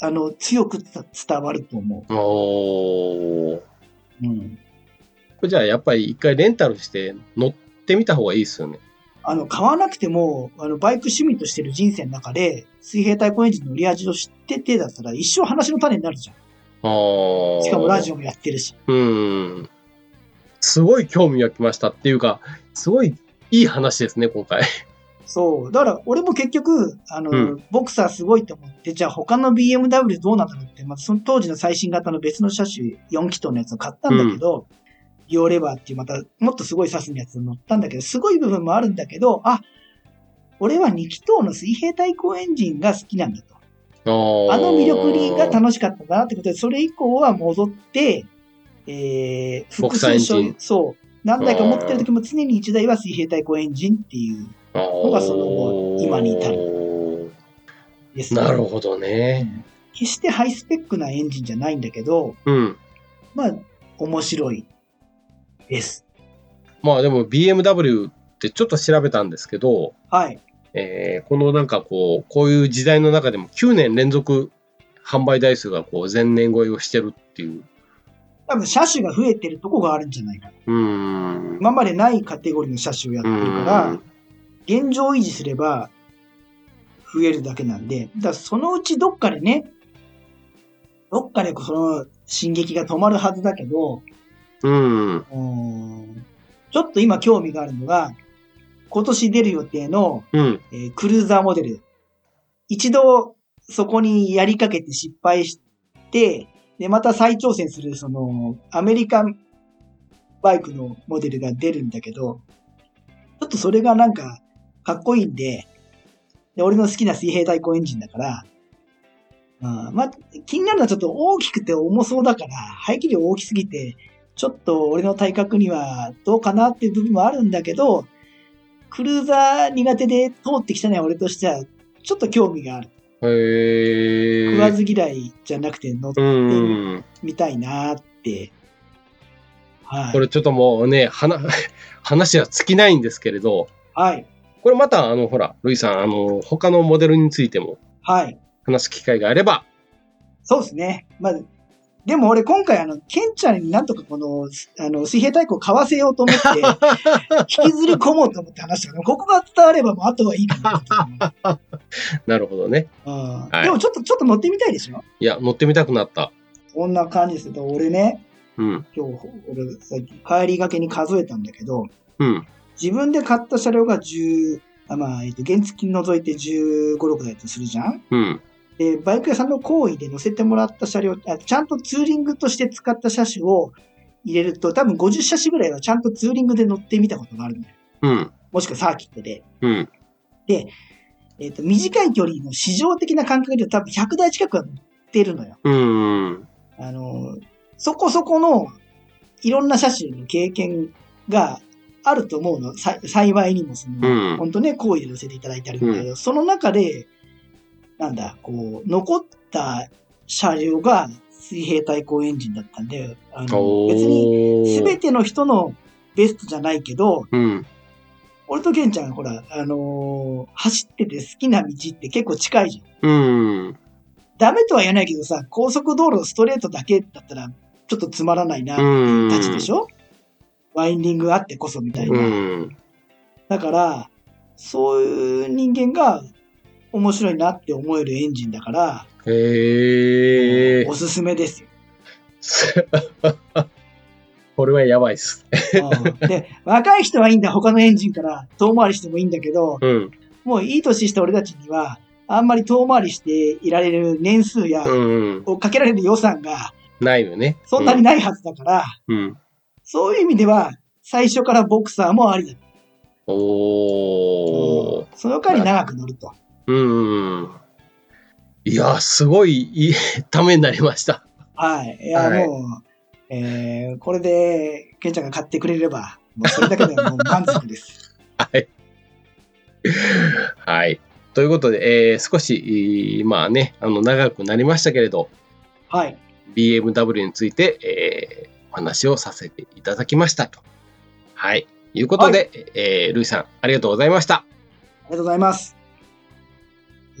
あの強く伝わると思う。お、うん、じゃあやっぱり一回レンタルして乗ってみた方がいいですよね。あの買わなくてもあのバイク趣味としてる人生の中で水平対向エンジンの乗り味を知っててだったら一生話の種になるじゃん。あ、しかもラジオもやってるし。うん、すごい興味がきましたっていうか、すごいいい話ですね今回。そうだから俺も結局あの、うん、ボクサーすごいと思って、じゃあ他の ビーエムダブリュー どうなんだろうって、まあ、その当時の最新型の別の車種よん気筒のやつを買ったんだけど、うん、両レバーっていうまたもっとすごいサスのやつ乗ったんだけど、すごい部分もあるんだけど、あ、俺はに気筒の水平対向エンジンが好きなんだと、あの魅力が楽しかったんだなってことで、それ以降は戻って、えー、複数所、そう何台か持ってる時も常にいちだいは水平対向エンジンっていうのがその後今に至るです、ね。なるほどね。決してハイスペックなエンジンじゃないんだけど、うん、まあ面白い。です。まあでも ビーエムダブリュー ってちょっと調べたんですけど、はい、えー、このなんかこうこういう時代の中でもきゅうねん連続販売台数がこう前年超えをしてるっていう多分車種が増えてるとこがあるんじゃないかな。うーん、今までないカテゴリーの車種をやってるから現状維持すれば増えるだけなんで、だからそのうちどっかでね、どっかでその進撃が止まるはずだけど、うん、うーん、ちょっと今興味があるのが今年出る予定の、うん、えー、クルーザーモデル。一度そこにやりかけて失敗して、でまた再挑戦するそのアメリカンバイクのモデルが出るんだけど、ちょっとそれがなんかかっこいいんで、で俺の好きな水平対向エンジンだから、うん、まあ、気になるのはちょっと大きくて重そうだから、排気量大きすぎて、ちょっと俺の体格にはどうかなっていう部分もあるんだけど、クルーザー苦手で通ってきたのは俺としてはちょっと興味がある。へー、食わず嫌いじゃなくて乗ってみたいなって、はい、これちょっともうね話、話は尽きないんですけれど、はい、これまたあのほらルイさん、あの他のモデルについても話す機会があれば、はい、そうですね、まあ、でも俺今回あのケンちゃんになんとかこの、 あの水平対向買わせようと思って引きずり込もうと思って話したから、ここが伝わればもうあとはいいかな。なるほどね。あ、はい、でもちょっとちょっと乗ってみたいでしょ。いや乗ってみたくなった。こんな感じですよ。俺ね、うん、今日俺さっき帰りがけに数えたんだけど、うん、自分で買った車両がじゅう、あ、まあ、えっと、原付除いてじゅうご、ろくだいとするじゃん、うん、でバイク屋さんの行為で乗せてもらった車両、ちゃんとツーリングとして使った車種を入れると、多分ごじゅっ車種ぐらいはちゃんとツーリングで乗ってみたことがあるんだよ、うん、もしくはサーキットで、うん、で、えーと、短い距離の市場的な感覚で多分ひゃくだい近くは乗ってるのよ、うん、あのそこそこのいろんな車種の経験があると思うの、幸いにもその、うん、本当ね行為で乗せていただいてあるんだけど、うん、その中でなんだ、こう、残った車両が水平対向エンジンだったんで、あの別に全ての人のベストじゃないけど、うん、俺とケンちゃん、ほら、あのー、走ってて好きな道って結構近いじゃん。うん、ダメとは言えないけどさ、高速道路ストレートだけだったらちょっとつまらないなっていうたちでしょ、うん、ワインディングあってこそみたいな。うん、だから、そういう人間が、面白いなって思えるエンジンだから、へー、おすすめですよ。これはやばいっす。で、若い人はいいんだ、他のエンジンから遠回りしてもいいんだけど、うん、もういい年した俺たちにはあんまり遠回りしていられる年数や、うん、をかけられる予算がないよね、そんなにないはずだから、うん、そういう意味では最初からボクサーもありだ。おー、うん、その代わり長く乗ると。うん、いやすごいいいためになりました。はい。いや、はい、もう、えー、これでケンちゃんが買ってくれればもうそれだけでもう満足です。はいはい。ということで、えー、少しまあね、あの長くなりましたけれど、はい、ビーエムダブリュー について、えー、お話をさせていただきましたと。はい。いうことで、はい、えー、ルイさんありがとうございました。ありがとうございます。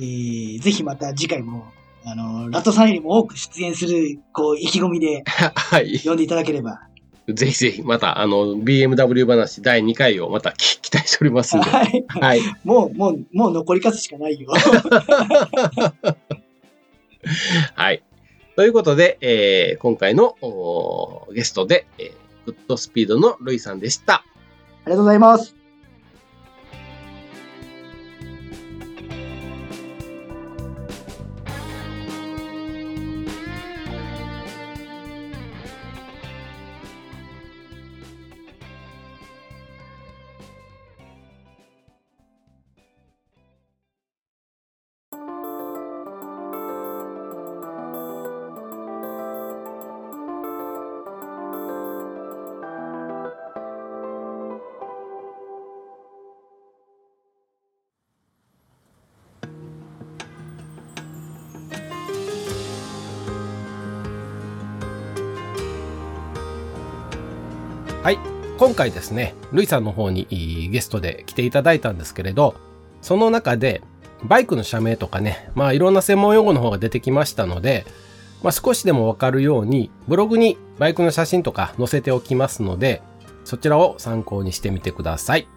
えー、ぜひまた次回も、あの、ラトさんよりも多く出演する、こう、意気込みで、はい。呼んでいただければ。ぜひぜひ、また、あの、ビーエムダブリュー 話だいにかいをまた期待しておりますので。はい。はい、もう、もう、もう残りかすしかないよ。はい。ということで、えー、今回のゲストで、えー、グッドスピードのルイさんでした。ありがとうございます。はい、今回ですね、ルイさんの方にゲストで来ていただいたんですけれど、その中でバイクの社名とかね、まあいろんな専門用語の方が出てきましたので、まあ、少しでもわかるようにブログにバイクの写真とか載せておきますので、そちらを参考にしてみてください。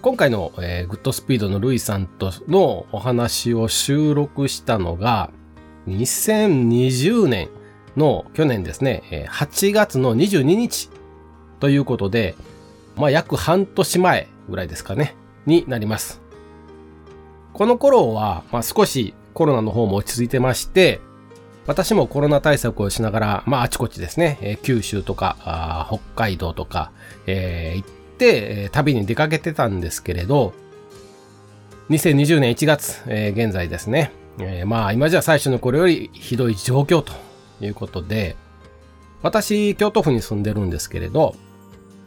今回の、えー、グッドスピードのルイさんとのお話を収録したのがにせんにじゅうねんの去年ですね、はちがつのにじゅうににちということで、まあ約半年前ぐらいですかねになります。この頃は、まあ、少しコロナの方も落ち着いてまして、私もコロナ対策をしながら、まああちこちですね、えー、九州とかあ北海道とか、えー、行って、えー、旅に出かけてたんですけれど、にせんにじゅうねんいちがつ、えー、現在ですね、えー、まあ今じゃ最初の頃よりひどい状況ということで、私京都府に住んでるんですけれど、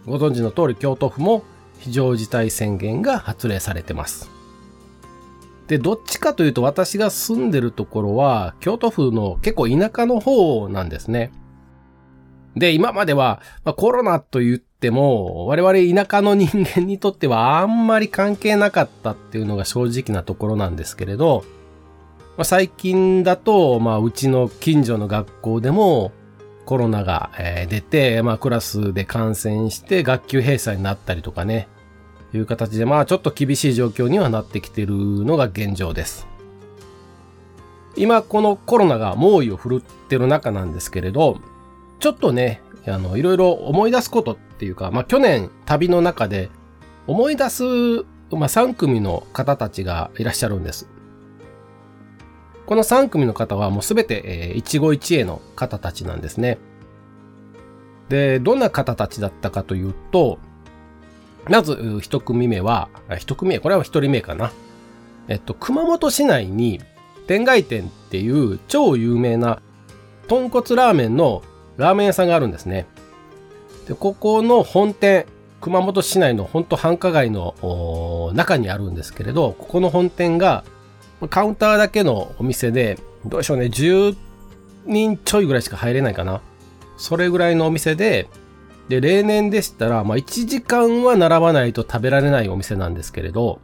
ご存知の通り京都府も非常事態宣言が発令されてます。で、どっちかというと私が住んでるところは京都府の結構田舎の方なんですね。で、今までは、まあ、コロナと言っても我々田舎の人間にとってはあんまり関係なかったっていうのが正直なところなんですけれど、まあ、最近だと、まあ、うちの近所の学校でもコロナが出て、まあ、クラスで感染して学級閉鎖になったりとかね、いう形で、まあちょっと厳しい状況にはなってきてるのが現状です。今このコロナが猛威を振るってる中なんですけれど、ちょっとね、あのいろいろ思い出すことっていうか、まあ去年旅の中で思い出す、まあさん組の方たちがいらっしゃるんです。このさん組の方はもうすべて一期一会の方たちなんですね。で、どんな方たちだったかというと、まず一組目は、一組目、これは一人目かな。えっと、熊本市内に天外店っていう超有名な豚骨ラーメンのラーメン屋さんがあるんですね。で、ここの本店、熊本市内の本当繁華街の中にあるんですけれど、ここの本店がカウンターだけのお店で、どうでしょうね、じゅうにんちょいぐらいしか入れないかな。それぐらいのお店で、で、例年でしたら、まあ、いちじかんは並ばないと食べられないお店なんですけれど、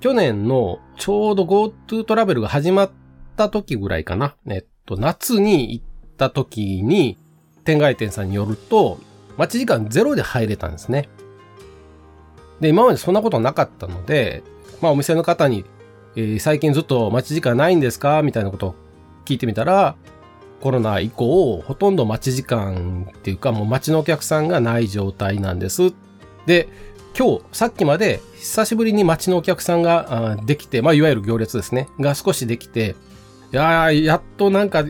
去年のちょうど GoTo トラベルが始まった時ぐらいかな。えっと、夏に行った時に、天外店さんによると、待ち時間ゼロで入れたんですね。で、今までそんなことなかったので、まあ、お店の方に、えー、最近ずっと待ち時間ないんですかみたいなことを聞いてみたら、コロナ以降、ほとんど待ち時間っていうか、もう待ちのお客さんがない状態なんです。で、今日、さっきまで久しぶりに待ちのお客さんができて、まあ、いわゆる行列ですね、が少しできて、いやー、やっとなんか、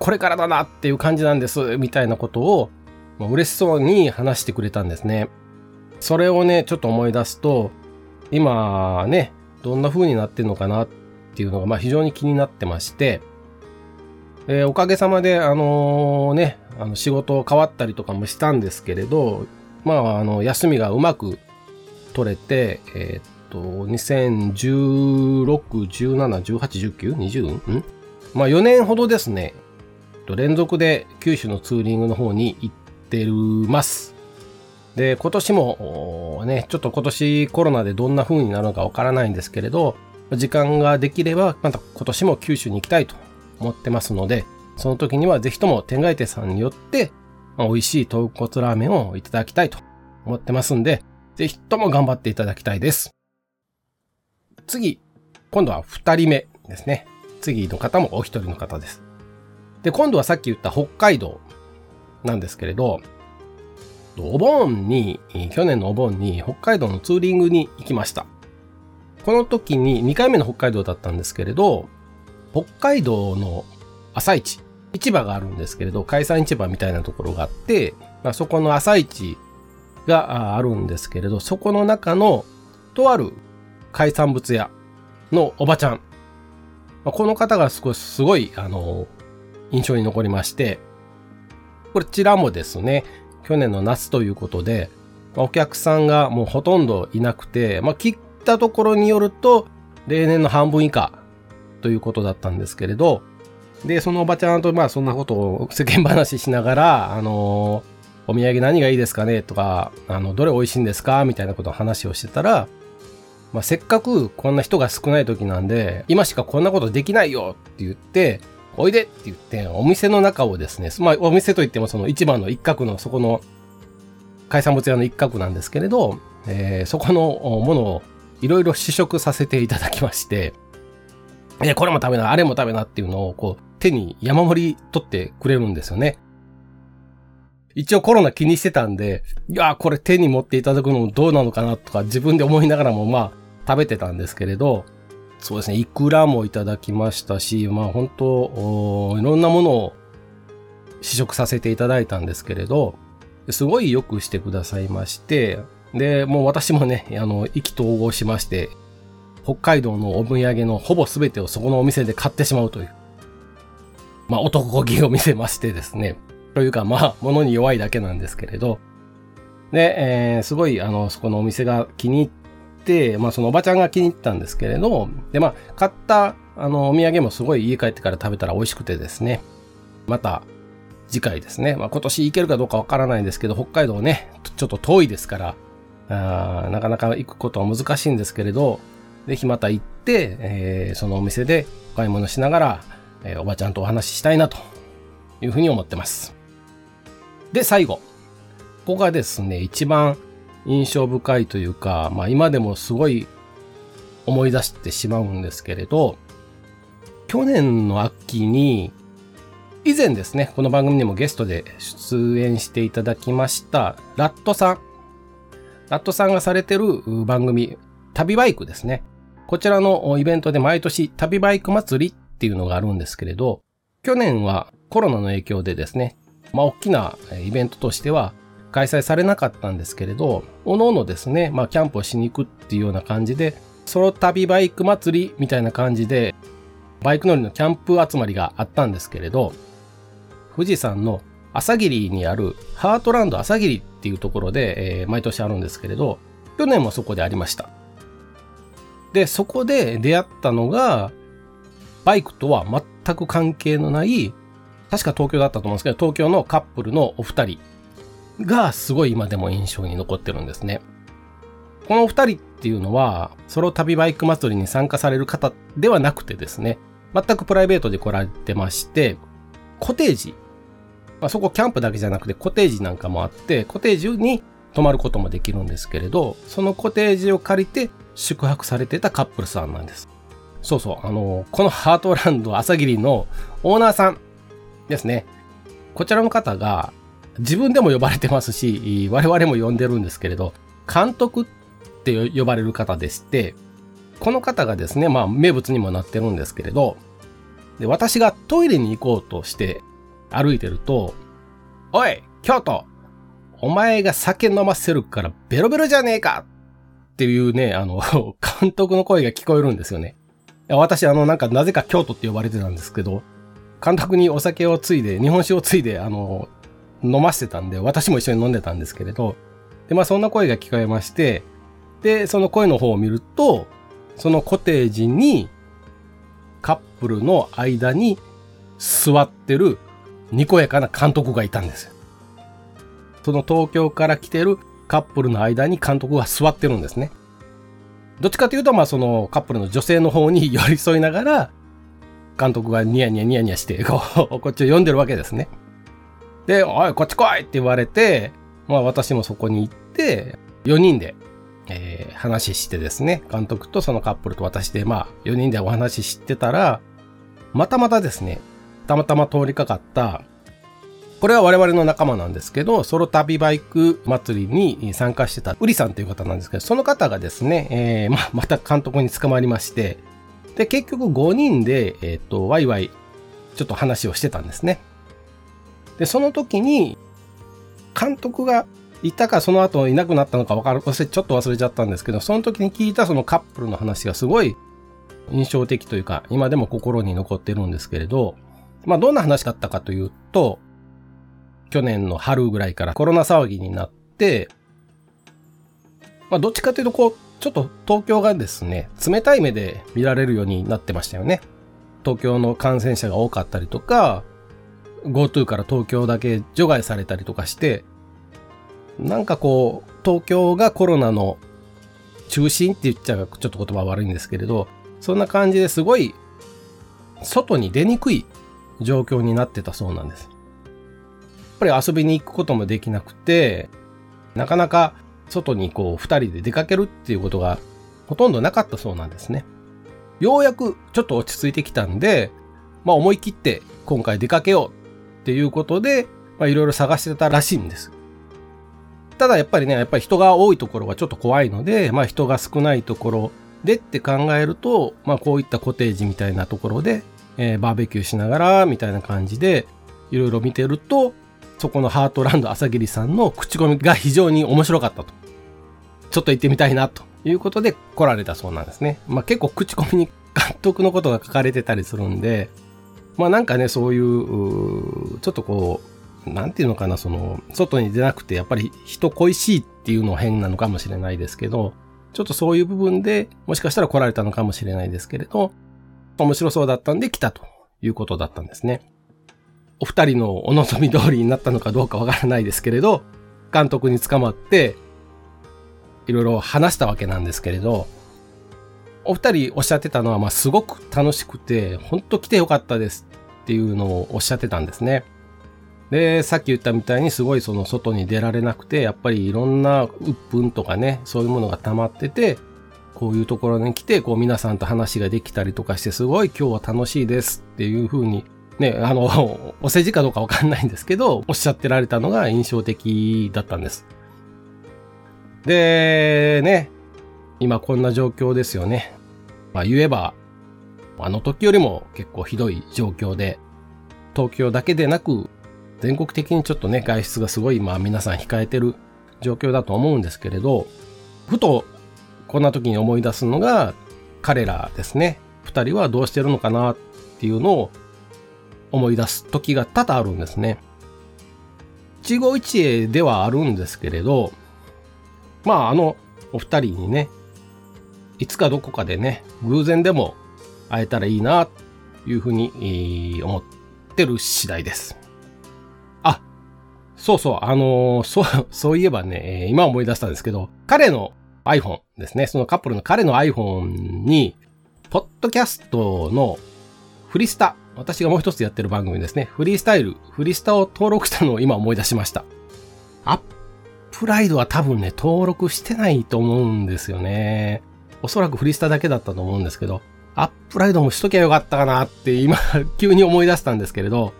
これからだなっていう感じなんです、みたいなことを、まあ、嬉しそうに話してくれたんですね。それをね、ちょっと思い出すと、今ね、どんな風になってるのかなっていうのが、まあ、非常に気になってまして、えー、おかげさまで、あのー、ね、あの仕事変わったりとかもしたんですけれど、まあ、あの、休みがうまく取れて、えー、っと、にせんじゅうろく、じゅうなな、じゅうはち、じゅうきゅう、にじゅう? んまあ、よねんほどですね、連続で九州のツーリングの方に行ってます。で、今年も、ね、ちょっと今年コロナでどんな風になるのかわからないんですけれど、時間ができれば、また今年も九州に行きたいと。持ってますので、その時にはぜひとも天外亭さんによって、まあ、美味しい豚骨ラーメンをいただきたいと思ってますんで、ぜひとも頑張っていただきたいです。次、今度は二人目ですね。次の方もお一人の方です。で、今度はさっき言った北海道なんですけれど、お盆に、去年のお盆に北海道のツーリングに行きました。この時ににかいめの北海道だったんですけれど、北海道の朝市、市場があるんですけれど、海産市場みたいなところがあって、まあ、そこの朝市があるんですけれど、そこの中のとある海産物屋のおばちゃん。まあ、この方が少しすごい、あの、印象に残りまして、こちらもですね、去年の夏ということで、お客さんがもうほとんどいなくて、まあ、聞いたところによると、例年の半分以下、ということだったんですけれど、で、そのおばちゃんとまあそんなことを世間話しながら、あのー、お土産何がいいですかねとか、あの、どれ美味しいんですかみたいなことを話をしてたら、まあせっかくこんな人が少ない時なんで、今しかこんなことできないよって言って、おいでって言って、お店の中をですね、まあお店といってもその市場の一角の、そこの海産物屋の一角なんですけれど、えー、そこのものをいろいろ試食させていただきまして、えー、これも食べな、あれも食べなっていうのをこう手に山盛り取ってくれるんですよね。一応コロナ気にしてたんで、いやーこれ手に持っていただくのもどうなのかなとか自分で思いながらもまあ食べてたんですけれど、そうですね、いくらもいただきましたし、まあ本当いろんなものを試食させていただいたんですけれど、すごいよくしてくださいまして、で、もう私もね、あの、意気投合しまして、北海道のお土産のほぼ全てをそこのお店で買ってしまうという、まあ男気を見せましてですね、というかまあ物に弱いだけなんですけれど、で、えー、すごいあの、そこのお店が気に入って、で、まあそのおばちゃんが気に入ったんですけれど、でまあ買ったあのお土産もすごい家帰ってから食べたら美味しくてですね、また次回ですね、まあ今年行けるかどうかわからないんですけど、北海道ね、ちょっと遠いですから、あーなかなか行くことは難しいんですけれど、ぜひまた行って、えー、そのお店でお買い物しながら、えー、おばちゃんとお話ししたいなというふうに思ってます。で、最後。ここがですね、一番印象深いというか、まあ今でもすごい思い出してしまうんですけれど、去年の秋に、以前ですね、この番組にもゲストで出演していただきました、ラットさん。ラットさんがされてる番組、旅バイクですね。こちらのイベントで毎年旅バイク祭りっていうのがあるんですけれど、去年はコロナの影響でですね、まあ大きなイベントとしては、開催されなかったんですけれど、おのおのですね、まあキャンプをしに行くっていうような感じで、ソロ旅バイク祭りみたいな感じで、バイク乗りのキャンプ集まりがあったんですけれど、富士山の朝霧にあるハートランド朝霧っていうところで、えー、毎年あるんですけれど、去年もそこでありました。で、そこで出会ったのが、バイクとは全く関係のない、確か東京だったと思うんですけど、東京のカップルのお二人。がすごい今でも印象に残ってるんですね。このお二人っていうのはソロ旅バイク祭りに参加される方ではなくてですね、全くプライベートで来られてまして、コテージ、まあ、そこキャンプだけじゃなくてコテージなんかもあって、コテージに泊まることもできるんですけれど、そのコテージを借りて宿泊されてたカップルさんなんです。そうそう、あの、このハートランド朝霧のオーナーさんですね。こちらの方が自分でも呼ばれてますし、我々も呼んでるんですけれど、監督って呼ばれる方でして、この方がですね、まあ名物にもなってるんですけれど、で私がトイレに行こうとして歩いてると、おい、京都、お前が酒飲ませるからベロベロじゃねえかっていうね、あの、監督の声が聞こえるんですよね。私、あの、なんかなぜか京都って呼ばれてたんですけど、監督にお酒をついで、日本酒をついで、あの、飲ませてたんで、私も一緒に飲んでたんですけれど、で、まあそんな声が聞こえまして、で、その声の方を見ると、そのコテージに、カップルの間に座ってるにこやかな監督がいたんですよ。その東京から来てるカップルの間に監督が座ってるんですね。どっちかというと、まあそのカップルの女性の方に寄り添いながら、監督がニヤニヤニヤニヤして、こう、こっちを読んでるわけですね。で、おい、こっち来いって言われて、まあ私もそこに行って、よにんで、えー、話してですね、監督とそのカップルと私で、まあよにんでお話してたら、またまたですね、たまたま通りかかった、これは我々の仲間なんですけど、ソロ旅バイク祭りに参加してた、ウリさんという方なんですけど、その方がですね、えー、まあまた監督に捕まりまして、で、結局ごにんで、えっと、ワイワイ、ちょっと話をしてたんですね。で、その時に、監督がいたかその後いなくなったのか分かる、ちょっと忘れちゃったんですけど、その時に聞いたそのカップルの話がすごい印象的というか、今でも心に残ってるんですけれど、まあどんな話だったかというと、去年の春ぐらいからコロナ騒ぎになって、まあどっちかというとこう、ちょっと東京がですね、冷たい目で見られるようになってましたよね。東京の感染者が多かったりとか、GoTo から東京だけ除外されたりとかして、なんかこう、東京がコロナの中心って言っちゃう、ちょっと言葉悪いんですけれど、そんな感じですごい、外に出にくい状況になってたそうなんです。やっぱり遊びに行くこともできなくて、なかなか外にこう二人で出かけるっていうことがほとんどなかったそうなんですね。ようやくちょっと落ち着いてきたんで、まあ思い切って今回出かけようっていうことで、まあいろいろ探してたらしいんです。ただやっぱりね、やっぱり人が多いところはちょっと怖いので、まあ人が少ないところでって考えると、まあこういったコテージみたいなところで、えー、バーベキューしながらみたいな感じでいろいろ見てると、そこのハートランド朝霧さんの口コミが非常に面白かったと。ちょっと行ってみたいなということで来られたそうなんですね。まあ結構口コミに監督のことが書かれてたりするんで、まあなんかね、そういう、ちょっとこう、なんていうのかな、その、外に出なくてやっぱり人恋しいっていうのは変なのかもしれないですけど、ちょっとそういう部分でもしかしたら来られたのかもしれないですけれど、面白そうだったんで来たということだったんですね。お二人のお望み通りになったのかどうかわからないですけれど、監督に捕まっていろいろ話したわけなんですけれど、お二人おっしゃってたのは、まあすごく楽しくて本当来てよかったですっていうのをおっしゃってたんですね。で、さっき言ったみたいにすごいその外に出られなくて、やっぱりいろんな鬱憤とかね、そういうものが溜まってて、こういうところに来てこう皆さんと話ができたりとかして、すごい今日は楽しいですっていうふうにね、あの、お世辞かどうかわかんないんですけど、おっしゃってられたのが印象的だったんです。で、ね、今こんな状況ですよね。まあ言えば、あの時よりも結構ひどい状況で、東京だけでなく、全国的にちょっとね、外出がすごい、まあ皆さん控えてる状況だと思うんですけれど、ふとこんな時に思い出すのが、彼らですね、二人はどうしてるのかなっていうのを、思い出す時が多々あるんですね。一期一会ではあるんですけれど、まああのお二人にね、いつかどこかでね、偶然でも会えたらいいなというふうに思ってる次第です。あ、そうそう、あのー、そうそういえばね、今思い出したんですけど、彼の iPhone ですね、そのカップルの彼の iPhone にポッドキャストのフリスタ、私がもう一つやってる番組ですね。フリースタイル、フリスタを登録したのを今思い出しました。アップライドは多分ね、登録してないと思うんですよね。おそらくフリスタだけだったと思うんですけど、アップライドもしときゃよかったかなって今急に思い出したんですけれど、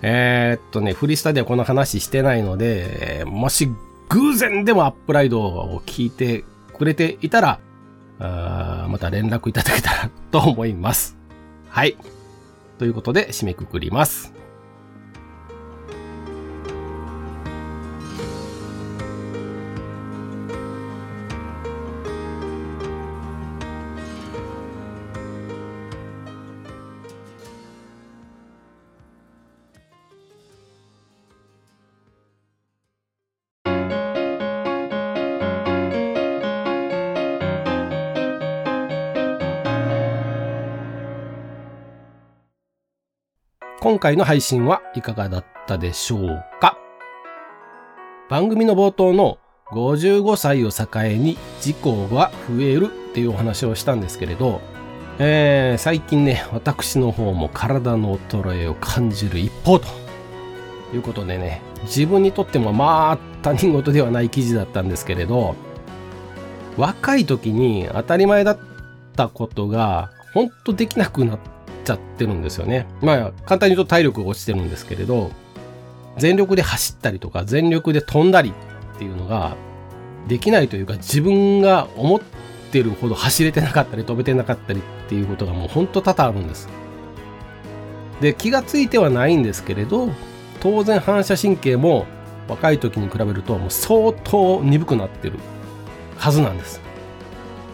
えー、っとね、フリスタではこの話してないので、もし偶然でもアップライドを聞いてくれていたら、あーまた連絡いただけたらと思います。はい。ということで締めくくります。今回の配信はいかがだったでしょうか。番組の冒頭のごじゅうごさいを境に事故が増えるっていうお話をしたんですけれど、えー、最近ね、私の方も体の衰えを感じる一方ということでね、自分にとってもまあ他人事ではない記事だったんですけれど、若い時に当たり前だったことが本当できなくなってちゃってるんですよね。まあ簡単に言うと体力が落ちてるんですけれど、全力で走ったりとか全力で飛んだりっていうのができないというか、自分が思ってるほど走れてなかったり飛べてなかったりっていうことがもうほんと多々あるんです。で、気がついてはないんですけれど、当然反射神経も若い時に比べるともう相当鈍くなってるはずなんです。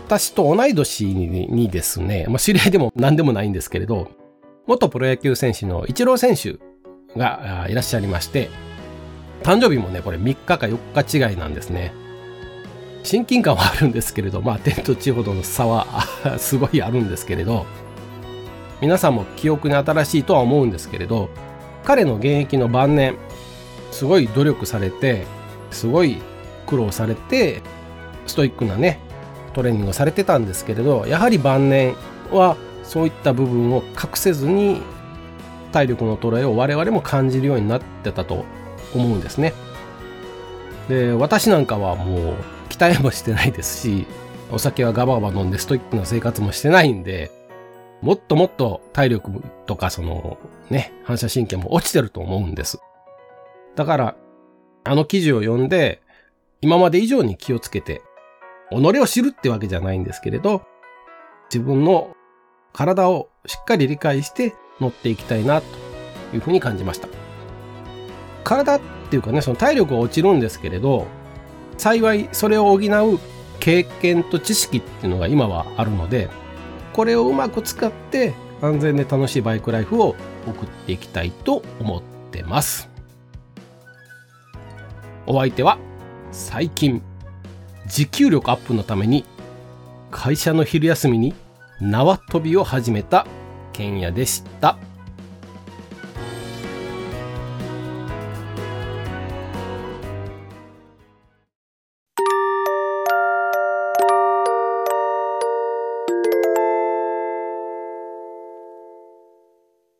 私と同い年にですね、まあ、知り合いでも何でもないんですけれど、元プロ野球選手のイチロー選手がいらっしゃいまして、誕生日もね、これみっかかよっか違いなんですね。親近感はあるんですけれど、まあ天と地ほどの差はすごいあるんですけれど、皆さんも記憶に新しいとは思うんですけれど、彼の現役の晩年、すごい努力されて、すごい苦労されて、ストイックなね、トレーニングをされてたんですけれど、やはり晩年はそういった部分を隠せずに体力の衰えを我々も感じるようになってたと思うんですね。で、私なんかはもう鍛えもしてないですし、お酒はガバガバ飲んでストイックな生活もしてないんで、もっともっと体力とかそのね、反射神経も落ちてると思うんです。だから、あの記事を読んで、今まで以上に気をつけて、己を知るってわけじゃないんですけれど、自分の体をしっかり理解して乗っていきたいなというふうに感じました。体っていうかね、その体力は落ちるんですけれど、幸いそれを補う経験と知識っていうのが今はあるので、これをうまく使って安全で楽しいバイクライフを送っていきたいと思ってます。お相手は、最近持久力アップのために会社の昼休みに縄跳びを始めた健也でした。